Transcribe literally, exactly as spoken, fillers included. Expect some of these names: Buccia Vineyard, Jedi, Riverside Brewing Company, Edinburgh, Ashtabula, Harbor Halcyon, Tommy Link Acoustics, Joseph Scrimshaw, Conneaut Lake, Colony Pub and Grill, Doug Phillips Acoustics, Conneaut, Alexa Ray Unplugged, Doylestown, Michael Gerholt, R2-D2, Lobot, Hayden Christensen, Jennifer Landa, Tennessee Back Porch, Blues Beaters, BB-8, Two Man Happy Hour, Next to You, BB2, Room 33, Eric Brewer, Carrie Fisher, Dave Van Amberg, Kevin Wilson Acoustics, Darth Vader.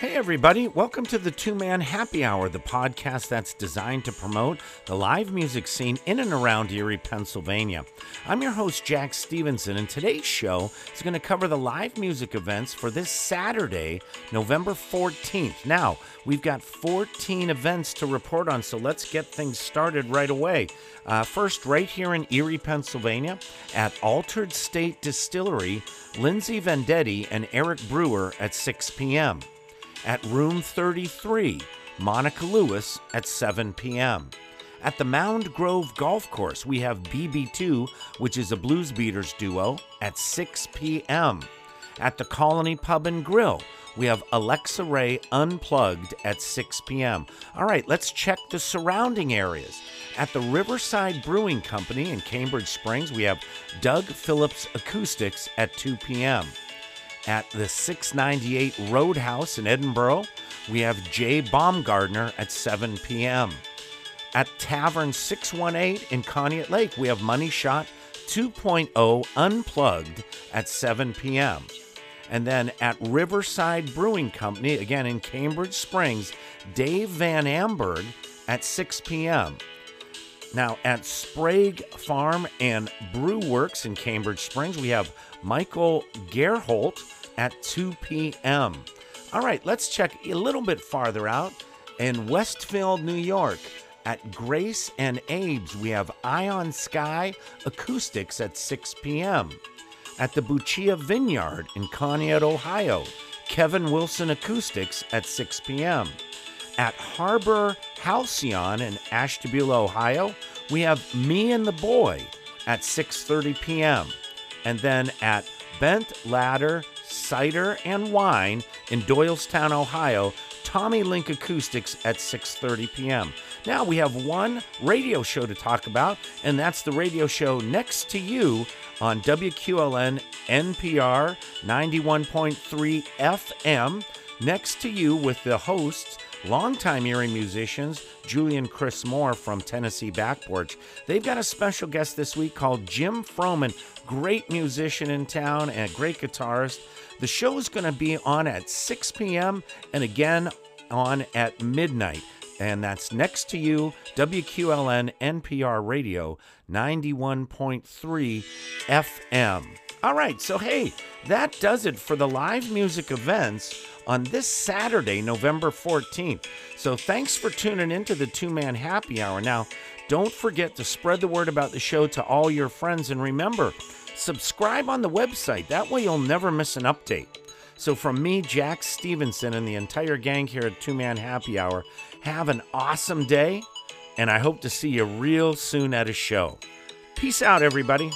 Hey everybody, welcome to the Two Man Happy Hour, the podcast that's designed to promote the live music scene in and around Erie, Pennsylvania. I'm your host, Jack Stevenson, and today's show is going to cover the live music events for this Saturday, November fourteenth. Now, we've got fourteen events to report on, so let's get things started right away. Uh, first, right here in Erie, Pennsylvania, at Altered State Distillery, Lindsey Vendetti and Eric Brewer at six p.m. At Room thirty-three, Monica Lewis at seven p.m. At the Mound Grove Golf Course, we have B B two, which is a Blues Beaters duo, at six p.m. At the Colony Pub and Grill, we have Alexa Ray Unplugged at six p.m. All right, let's check the surrounding areas. At the Riverside Brewing Company in Cambridge Springs, we have Doug Phillips Acoustics at two p.m. At the six ninety-eight Roadhouse in Edinburgh, we have Jay Baumgardner at seven p.m. At Tavern six one eight in Conneaut Lake, we have Money Shot two point oh Unplugged at seven p.m. And then at Riverside Brewing Company, again in Cambridge Springs, Dave Van Amberg at six p.m. Now, at Sprague Farm and Brew Works in Cambridge Springs, we have Michael Gerholt at two p.m. All right, let's check a little bit farther out. In Westfield, New York, at Grace and Abe's, we have Ion Sky Acoustics at six p.m. At the Buccia Vineyard in Conneaut, Ohio, Kevin Wilson Acoustics at six p.m. At Harbor Halcyon in Ashtabula, Ohio, we have Me and the Boy at six thirty p.m. And then at Bent Ladder Cider and Wine in Doylestown, Ohio, Tommy Link Acoustics at six thirty p.m. Now we have one radio show to talk about, and that's the radio show Next to You on W Q L N N P R ninety-one point three F M. Next to You with the hosts, longtime Erie musicians Julie and Chris Moore from Tennessee Back Porch. They've got a special guest this week called Jim Froman, great musician in town and a great guitarist. The show is going to be on at six p.m. and again on at midnight. And that's Next to You, W Q L N N P R Radio, ninety-one point three F M. All right, so hey, that does it for the live music events on this Saturday, November fourteenth. So thanks for tuning in to the Two Man Happy Hour. Now, don't forget to spread the word about the show to all your friends. And remember, subscribe on the website. That way you'll never miss an update. So from me, Jack Stevenson, and the entire gang here at Two Man Happy Hour, have an awesome day, and I hope to see you real soon at a show. Peace out, everybody.